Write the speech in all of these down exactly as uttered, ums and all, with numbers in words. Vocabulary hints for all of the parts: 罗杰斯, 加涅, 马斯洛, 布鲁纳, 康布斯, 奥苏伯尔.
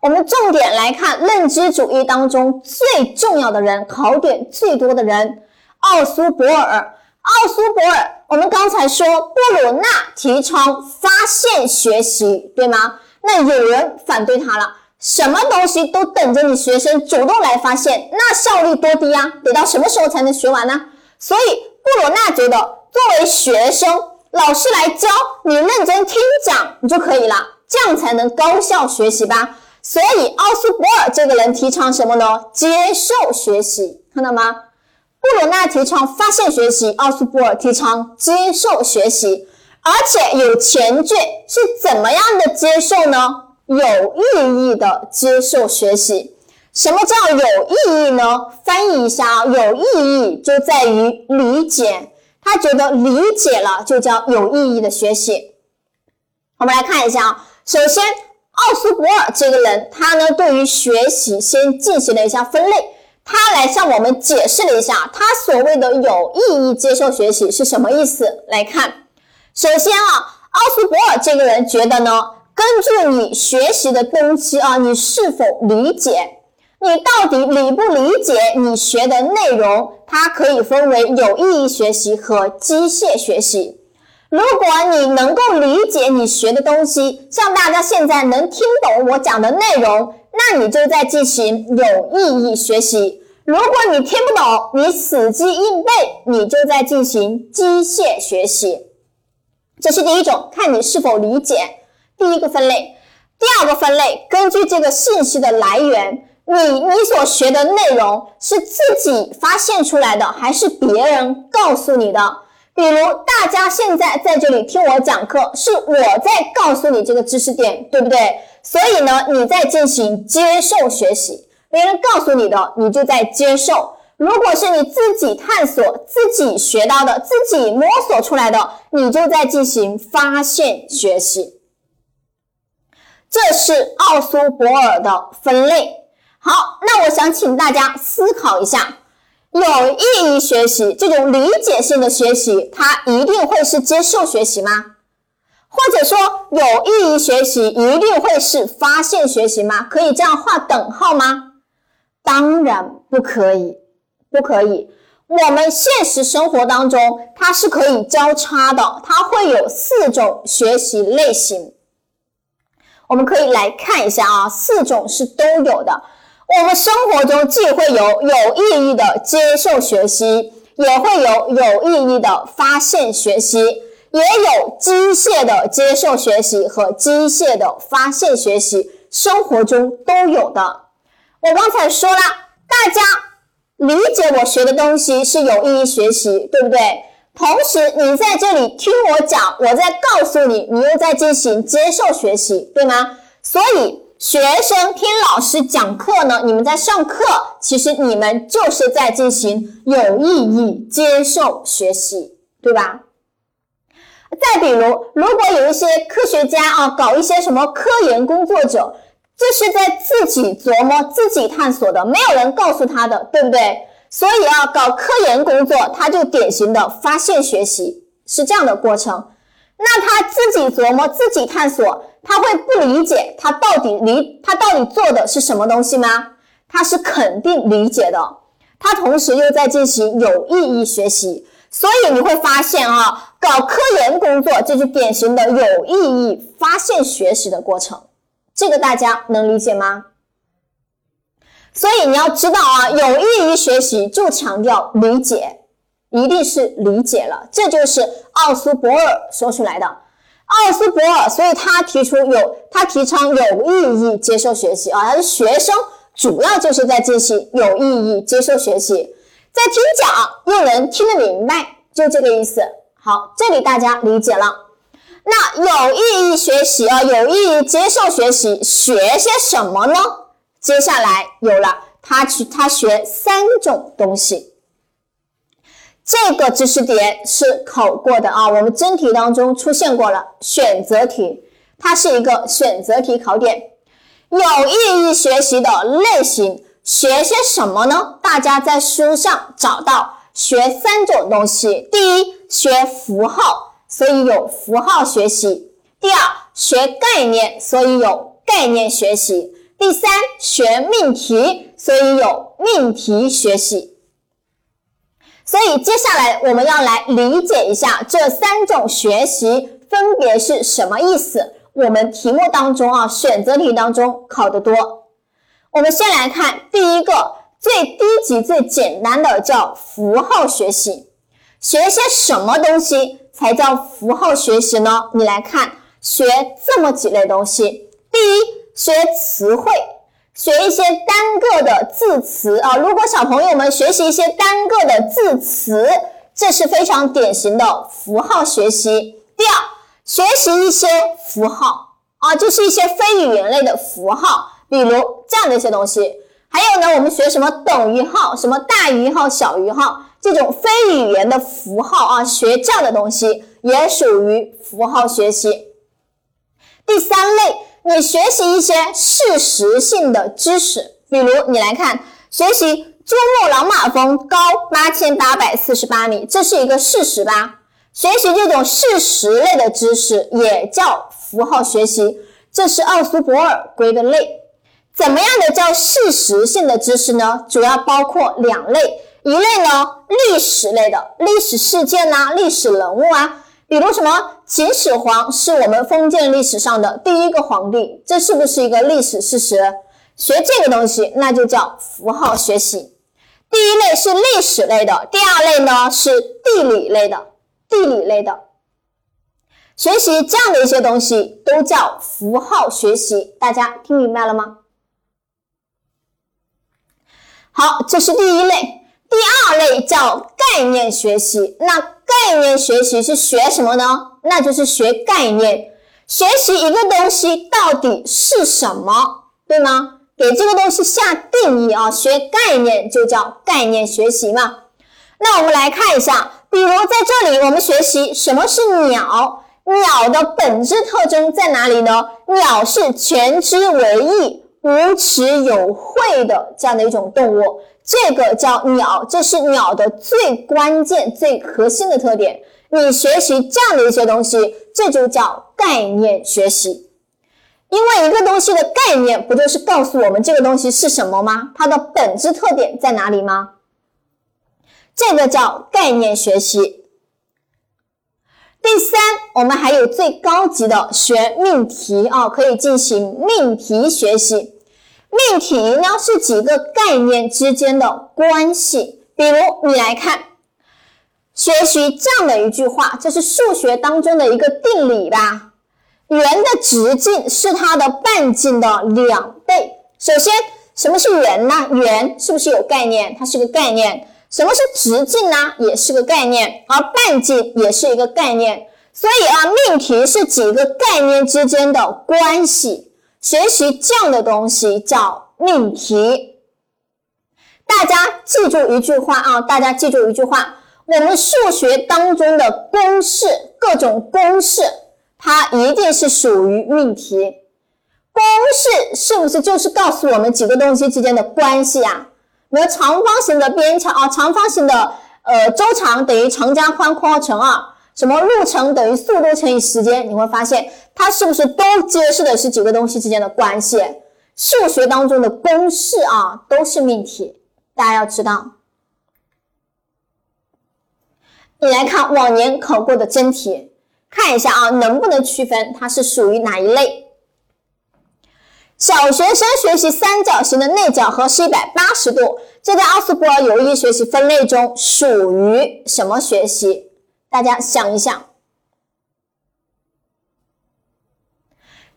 我们重点来看认知主义当中最重要的人，考点最多的人，奥苏伯尔。奥苏伯尔，我们刚才说布鲁纳提倡发现学习，对吗？那有人反对他了，什么东西都等着你学生主动来发现，那效率多低啊，得到什么时候才能学完呢？所以布鲁纳觉得，作为学生，老师来教你，认真听讲你就可以了，这样才能高效学习吧。所以奥苏伯尔这个人提倡什么呢？接受学习，看到吗？布鲁纳提倡发现学习，奥苏伯尔提倡接受学习，而且有前缀，是怎么样的接受呢？有意义的接受学习。什么叫有意义呢？翻译一下啊，有意义就在于理解，他觉得理解了就叫有意义的学习。我们来看一下啊，首先奥苏伯尔这个人，他呢对于学习先进行了一下分类，他来向我们解释了一下他所谓的有意义接受学习是什么意思。来看，首先啊，奥苏伯尔这个人觉得呢，根据你学习的东西啊，你是否理解，你到底理不理解你学的内容，它可以分为有意义学习和机械学习。如果你能够理解你学的东西，像大家现在能听懂我讲的内容，那你就在进行有意义学习。如果你听不懂，你死记硬背，你就在进行机械学习。这是第一种，看你是否理解，第一个分类。第二个分类，根据这个信息的来源，你你所学的内容是自己发现出来的，还是别人告诉你的？比如大家现在在这里听我讲课，是我在告诉你这个知识点，对不对？所以呢，你在进行接受学习，别人告诉你的，你就在接受。如果是你自己探索、自己学到的、自己摸索出来的，你就在进行发现学习。这是奥苏伯尔的分类。好，那我想请大家思考一下，有意义学习这种理解性的学习，它一定会是接受学习吗？或者说有意义学习一定会是发现学习吗？可以这样画等号吗？当然不可以，不可以。我们现实生活当中，它是可以交叉的，它会有四种学习类型。我们可以来看一下啊，四种是都有的。我们生活中既会有有意义的接受学习，也会有有意义的发现学习，也有机械的接受学习和机械的发现学习，生活中都有的。我刚才说了，大家理解我学的东西是有意义学习，对不对？同时你在这里听我讲，我在告诉你，你又在进行接受学习，对吗？所以学生听老师讲课呢，你们在上课，其实你们就是在进行有意义接受学习，对吧？再比如，如果有一些科学家啊，搞一些什么科研工作者，这是在自己琢磨、自己探索的，没有人告诉他的，对不对？所以啊，搞科研工作，他就典型的发现学习，是这样的过程。那他自己琢磨、自己探索，他会不理解他到底理他到底做的是什么东西吗？他是肯定理解的，他同时又在进行有意义学习。所以你会发现啊，搞科研工作就是典型的有意义发现学习的过程，这个大家能理解吗？所以你要知道啊，有意义学习就强调理解，一定是理解了，这就是奥苏伯尔说出来的。奥苏伯尔，所以他提出有，他提倡有意义接受学习啊，他是学生主要就是在进行有意义接受学习，在听讲又能听得明白，就这个意思。好，这里大家理解了。那有意义学习啊，有意义接受学习学些什么呢？接下来有了，他去他学三种东西。这个知识点是考过的啊，我们真题当中出现过了，选择题，它是一个选择题考点。有意义学习的类型，学些什么呢？大家在书上找到，学三种东西。第一，学符号，所以有符号学习；第二，学概念，所以有概念学习；第三，学命题，所以有命题学习。所以接下来我们要来理解一下这三种学习分别是什么意思。我们题目当中啊，选择题当中考得多。我们先来看第一个最低级最简单的叫符号学习。学些什么东西才叫符号学习呢？你来看，学这么几类东西。第一，学词汇，学一些单个的字词啊。如果小朋友们学习一些单个的字词，这是非常典型的符号学习。第二，学习一些符号啊，就是一些非语言类的符号，比如这样的一些东西。还有呢，我们学什么等于号、什么大于号、小于号这种非语言的符号啊，学这样的东西也属于符号学习。第三类，你学习一些事实性的知识，比如你来看，学习珠穆朗玛峰高八千八百四十八米，这是一个事实吧？学习这种事实类的知识也叫符号学习，这是奥苏伯尔归的类。怎么样的叫事实性的知识呢？主要包括两类，一类呢，历史类的，历史事件啊，历史人物啊，比如什么秦始皇是我们封建历史上的第一个皇帝，这是不是一个历史事实？学这个东西那就叫符号学习。第一类是历史类的，第二类呢是地理类的，地理类的学习这样的一些东西都叫符号学习。大家听明白了吗？好，这是第一类。第二类叫概念学习。那概念学习是学什么呢？那就是学概念，学习一个东西到底是什么，对吗？给这个东西下定义啊，学概念就叫概念学习嘛。那我们来看一下，比如在这里我们学习什么是鸟，鸟的本质特征在哪里呢？鸟是全肢为翼、无齿有喙的这样的一种动物，这个叫鸟，这是鸟的最关键最核心的特点。你学习这样的一些东西，这就叫概念学习。因为一个东西的概念不就是告诉我们这个东西是什么吗？它的本质特点在哪里吗？这个叫概念学习。第三，我们还有最高级的学命题啊，可以进行命题学习。命题呢是几个概念之间的关系，比如你来看，学习这样的一句话，这是数学当中的一个定理吧。圆的直径是它的半径的两倍。首先，什么是圆呢？圆是不是有概念？它是个概念。什么是直径呢？也是个概念，而半径也是一个概念。所以啊，命题是几个概念之间的关系。学习这样的东西叫命题。大家记住一句话啊，大家记住一句话，我们数学当中的公式，各种公式，它一定是属于命题。公式是不是就是告诉我们几个东西之间的关系啊？比如长方形的边长啊，长方形的呃周长等于长加宽括号乘二。什么路程等于速度乘以时间，你会发现它是不是都揭示的是几个东西之间的关系。数学当中的公式啊，都是命题，大家要知道。你来看往年考过的真题，看一下啊，能不能区分它是属于哪一类。小学生学习三角形的内角和是一百八十度，这在奥斯伯尔有意学习分类中属于什么学习？大家想一想，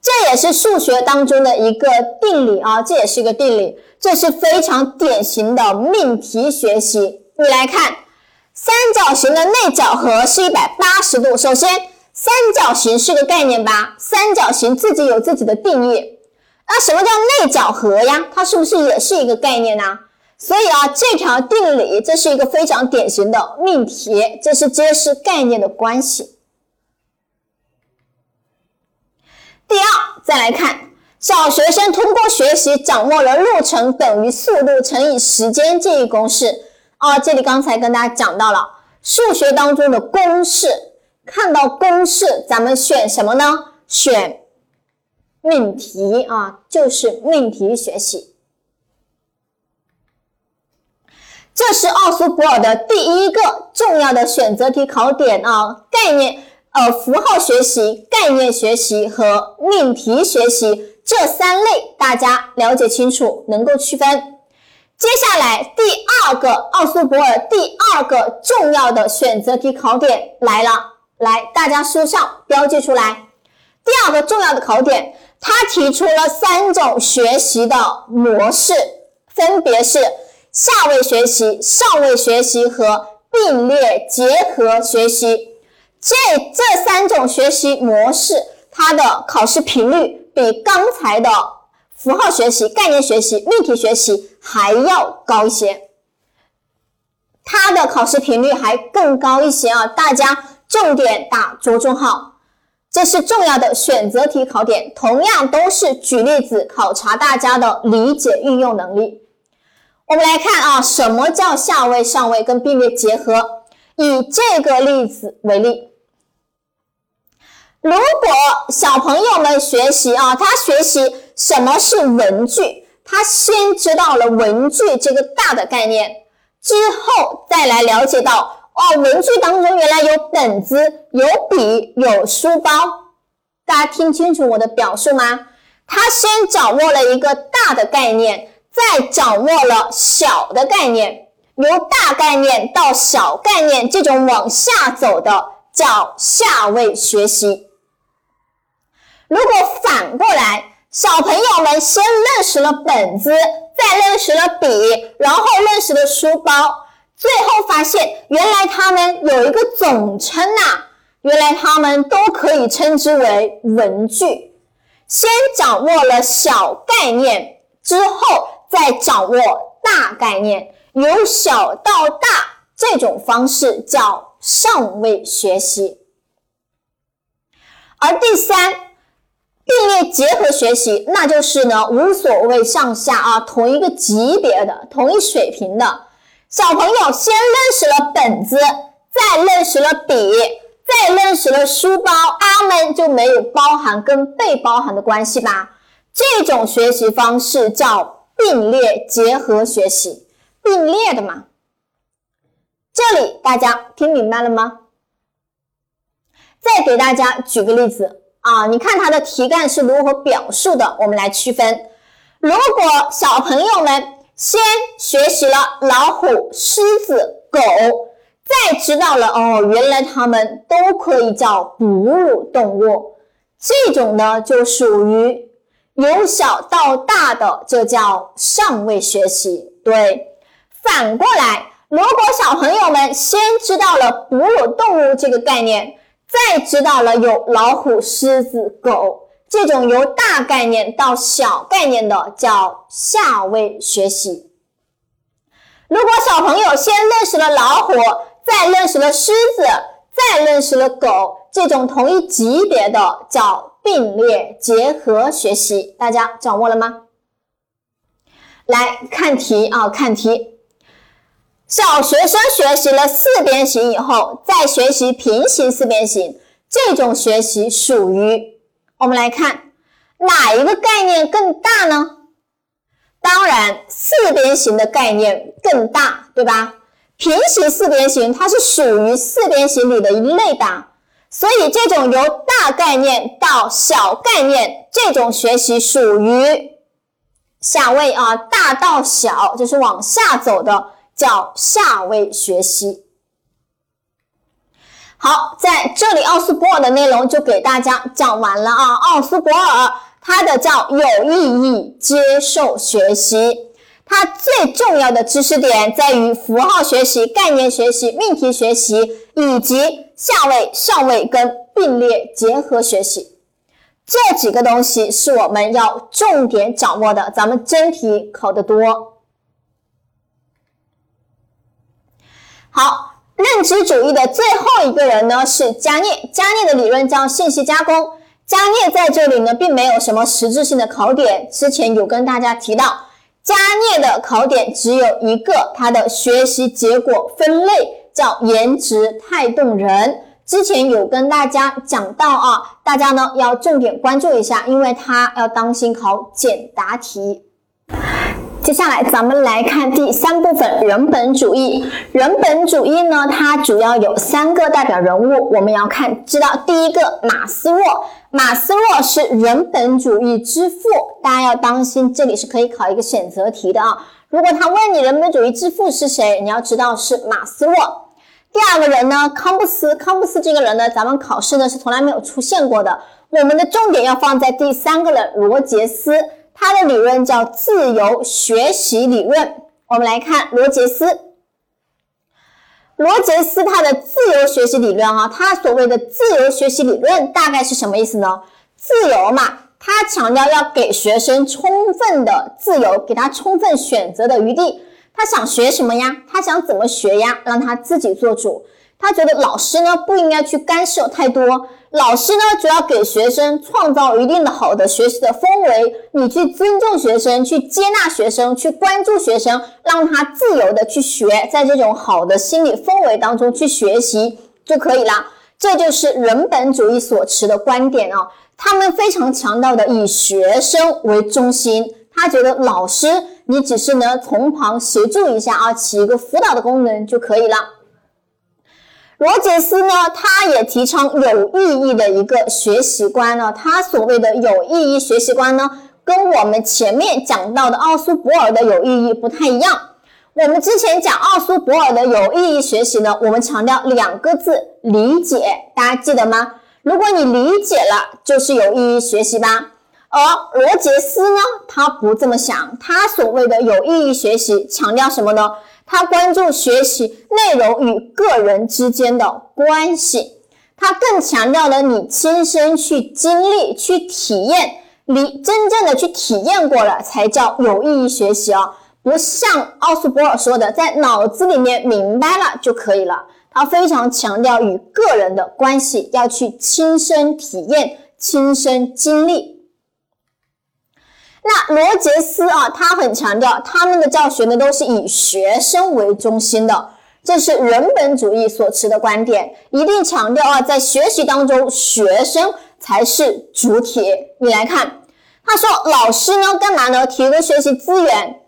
这也是数学当中的一个定理啊，这也是一个定理，这是非常典型的命题学习。你来看，三角形的内角和是一百八十度。首先，三角形是个概念吧，三角形自己有自己的定义。那什么叫内角和呀？它是不是也是一个概念呢？所以啊，这条定理，这是一个非常典型的命题，这是揭示概念的关系。第二，再来看，小学生通过学习掌握了路程等于速度乘以时间这一公式啊，这里刚才跟大家讲到了数学当中的公式，看到公式咱们选什么呢？选命题啊，就是命题学习。这是奥苏博尔的第一个重要的选择题考点啊，概念呃符号学习、概念学习和命题学习这三类大家了解清楚，能够区分。接下来第二个奥苏博尔第二个重要的选择题考点来了，来大家书上标记出来。第二个重要的考点，他提出了三种学习的模式，分别是下位学习、上位学习和并列结合学习。这这三种学习模式，它的考试频率比刚才的符号学习、概念学习、命题学习还要高一些，它的考试频率还更高一些啊！大家重点打着重号，这是重要的选择题考点，同样都是举例子考察大家的理解运用能力。我们来看啊，什么叫下位、上位跟并列结合？以这个例子为例，如果小朋友们学习啊，他学习什么是文具，他先知道了文具这个大的概念，之后再来了解到哦，文具当中原来有本子、有笔、有书包。大家听清楚我的表述吗？他先掌握了一个大的概念，再掌握了小的概念，由大概念到小概念，这种往下走的叫下位学习。如果反过来，小朋友们先认识了本子，再认识了笔，然后认识了书包，最后发现原来他们有一个总称啊，原来他们都可以称之为文具。先掌握了小概念，之后再掌握大概念，由小到大，这种方式叫上位学习。而第三，并列结合学习，那就是呢无所谓上下啊，同一个级别的、同一水平的。小朋友先认识了本子，再认识了笔，再认识了书包，它们就没有包含跟被包含的关系吧。这种学习方式叫并列结合学习，并列的嘛。这里大家听明白了吗？再给大家举个例子啊，你看它的题干是如何表述的，我们来区分。如果小朋友们先学习了老虎、狮子、狗，再知道了哦，原来它们都可以叫哺乳动物，这种呢就属于由小到大的，这叫上位学习。对，反过来，如果小朋友们先知道了哺乳动物这个概念，再知道了有老虎、狮子、狗，这种由大概念到小概念的叫下位学习。如果小朋友先认识了老虎，再认识了狮子，再认识了狗，这种同一级别的叫并列结合学习，大家掌握了吗？来看题啊，看题。小学生学习了四边形以后，再学习平行四边形，这种学习属于，我们来看哪一个概念更大呢？当然，四边形的概念更大，对吧？平行四边形它是属于四边形里的一类的。所以这种由大概念到小概念，这种学习属于下位啊，大到小就是往下走的，叫下位学习。好，在这里奥苏博尔的内容就给大家讲完了啊。奥苏博尔他的叫有意义接受学习，它最重要的知识点在于符号学习、概念学习、命题学习以及下位、上位跟并列结合学习。这几个东西是我们要重点掌握的，咱们真题考得多。好，认知主义的最后一个人呢是加涅，加涅的理论叫信息加工。加涅在这里呢并没有什么实质性的考点，之前有跟大家提到。加涅的考点只有一个，它的学习结果分类叫颜值态动人，之前有跟大家讲到啊，大家呢要重点关注一下，因为它要当心考简答题。接下来咱们来看第三部分，人本主义。人本主义呢，它主要有三个代表人物，我们要看知道。第一个，马斯洛。马斯洛是人本主义之父，大家要当心，这里是可以考一个选择题的啊。如果他问你人本主义之父是谁，你要知道是马斯洛。第二个人呢，康布斯。康布斯这个人呢，咱们考试呢是从来没有出现过的。我们的重点要放在第三个人，罗杰斯。他的理论叫自由学习理论。我们来看罗杰斯。罗杰斯他的自由学习理论啊，他所谓的自由学习理论大概是什么意思呢？自由嘛，他强调要给学生充分的自由，给他充分选择的余地。他想学什么呀？他想怎么学呀？让他自己做主。他觉得老师呢不应该去干涉太多，老师呢主要给学生创造一定的好的学习的氛围，你去尊重学生，去接纳学生，去关注学生，让他自由的去学，在这种好的心理氛围当中去学习就可以了。这就是人本主义所持的观点啊，他们非常强调的以学生为中心。他觉得老师你只是呢从旁协助一下啊，起一个辅导的功能就可以了。罗杰斯呢，他也提倡有意义的一个学习观呢。他所谓的有意义学习观呢，跟我们前面讲到的奥苏博尔的有意义不太一样。我们之前讲奥苏博尔的有意义学习呢，我们强调两个字，理解，大家记得吗？如果你理解了，就是有意义学习吧。而罗杰斯呢，他不这么想，他所谓的有意义学习强调什么呢？他关注学习内容与个人之间的关系，他更强调了你亲身去经历、去体验，你真正的去体验过了才叫有意义学习哦。不像奥苏博尔说的，在脑子里面明白了就可以了。他非常强调与个人的关系，要去亲身体验、亲身经历。那罗杰斯啊，他很强调他们的教学呢都是以学生为中心的，这是人本主义所持的观点，一定强调啊，在学习当中学生才是主体。你来看，他说老师呢干嘛呢？提供学习资源，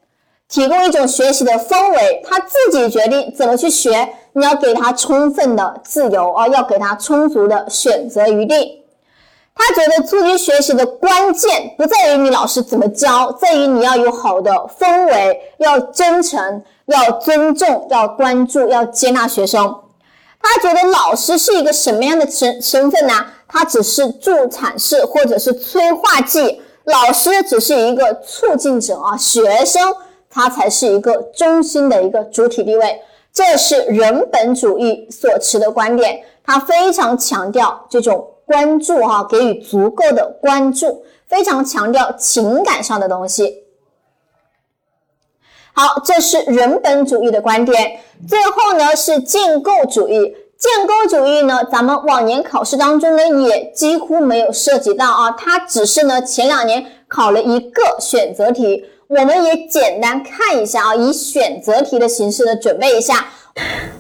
提供一种学习的氛围，他自己决定怎么去学，你要给他充分的自由啊，要给他充足的选择余地。他觉得初级学习的关键不在于你老师怎么教，在于你要有好的氛围，要真诚，要尊重，要关注，要接纳学生。他觉得老师是一个什么样的身份呢？他只是助产士或者是催化剂，老师只是一个促进者啊，学生他才是一个中心的一个主体地位。这是人本主义所持的观点，他非常强调这种关注啊，给予足够的关注，非常强调情感上的东西。好，这是人本主义的观点。最后呢是建构主义。建构主义呢，咱们往年考试当中呢也几乎没有涉及到啊，它只是呢前两年考了一个选择题，我们也简单看一下啊，以选择题的形式呢准备一下。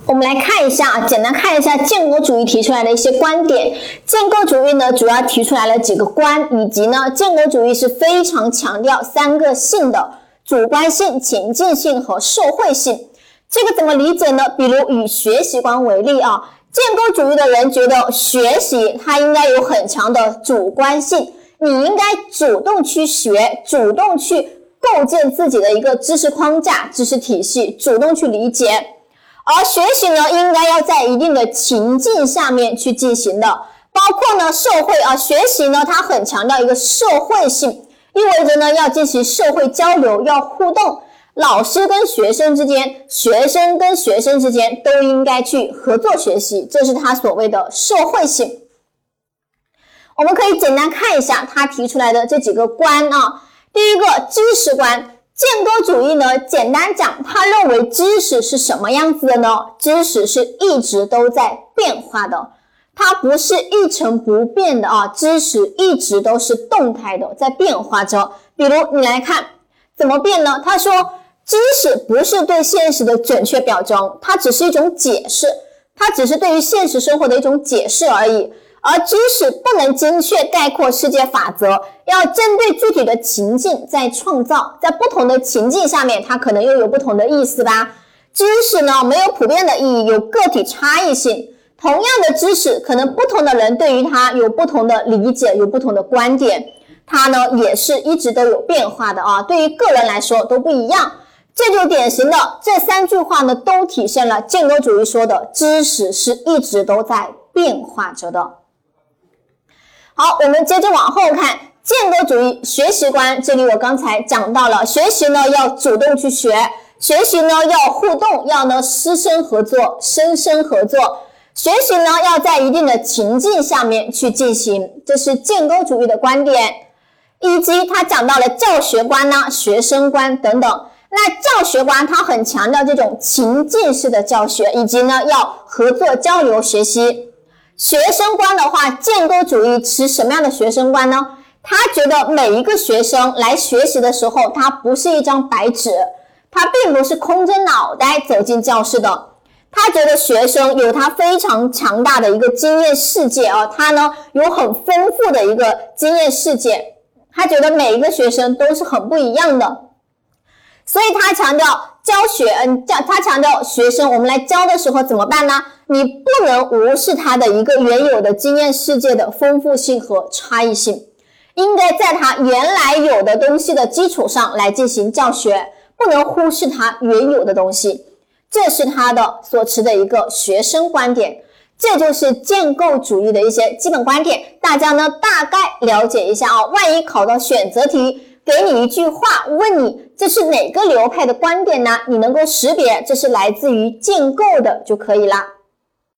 我们来看一下啊，简单看一下建构主义提出来的一些观点。建构主义呢，主要提出来了几个观，以及呢，建构主义是非常强调三个性的：主观性、情境性和社会性。这个怎么理解呢？比如以学习观为例啊，建构主义的人觉得学习它应该有很强的主观性，你应该主动去学，主动去构建自己的一个知识框架、知识体系，主动去理解。而学习呢，应该要在一定的情境下面去进行的，包括呢社会啊，学习呢它很强调一个社会性，意味着呢要进行社会交流，要互动，老师跟学生之间，学生跟学生之间都应该去合作学习，这是它所谓的社会性。我们可以简单看一下它提出来的这几个观啊，第一个知识观。建构主义呢，简单讲，他认为知识是什么样子的呢？知识是一直都在变化的，它不是一成不变的啊，知识一直都是动态的，在变化着。比如你来看，怎么变呢？他说，知识不是对现实的准确表征，它只是一种解释，它只是对于现实生活的一种解释而已。而知识不能精确概括世界法则，要针对具体的情境再创造，在不同的情境下面，它可能又有不同的意思吧。知识呢，没有普遍的意义，有个体差异性。同样的知识，可能不同的人对于它有不同的理解，有不同的观点。它呢，也是一直都有变化的啊，对于个人来说都不一样。这就典型的这三句话呢，都体现了建构主义说的知识是一直都在变化着的。好，我们接着往后看，建构主义学习观，这里我刚才讲到了，学习呢要主动去学，学习呢要互动，要呢师生合作，生生合作。学习呢要在一定的情境下面去进行，这是建构主义的观点。以及他讲到了教学观呢、学生观等等。那教学观他很强调这种情境式的教学，以及呢要合作交流学习。学生观的话，建构主义持什么样的学生观呢？他觉得每一个学生来学习的时候，他不是一张白纸，他并不是空着脑袋走进教室的。他觉得学生有他非常强大的一个经验世界啊，他呢有很丰富的一个经验世界，他觉得每一个学生都是很不一样的，所以他强调教学，嗯，他强调学生我们来教的时候怎么办呢？你不能无视他的一个原有的经验世界的丰富性和差异性，应该在他原来有的东西的基础上来进行教学，不能忽视他原有的东西。这是他的所持的一个学生观点，这就是建构主义的一些基本观点，大家呢大概了解一下啊。万一考到选择题，给你一句话，问你这是哪个流派的观点呢？你能够识别这是来自于建构的就可以了。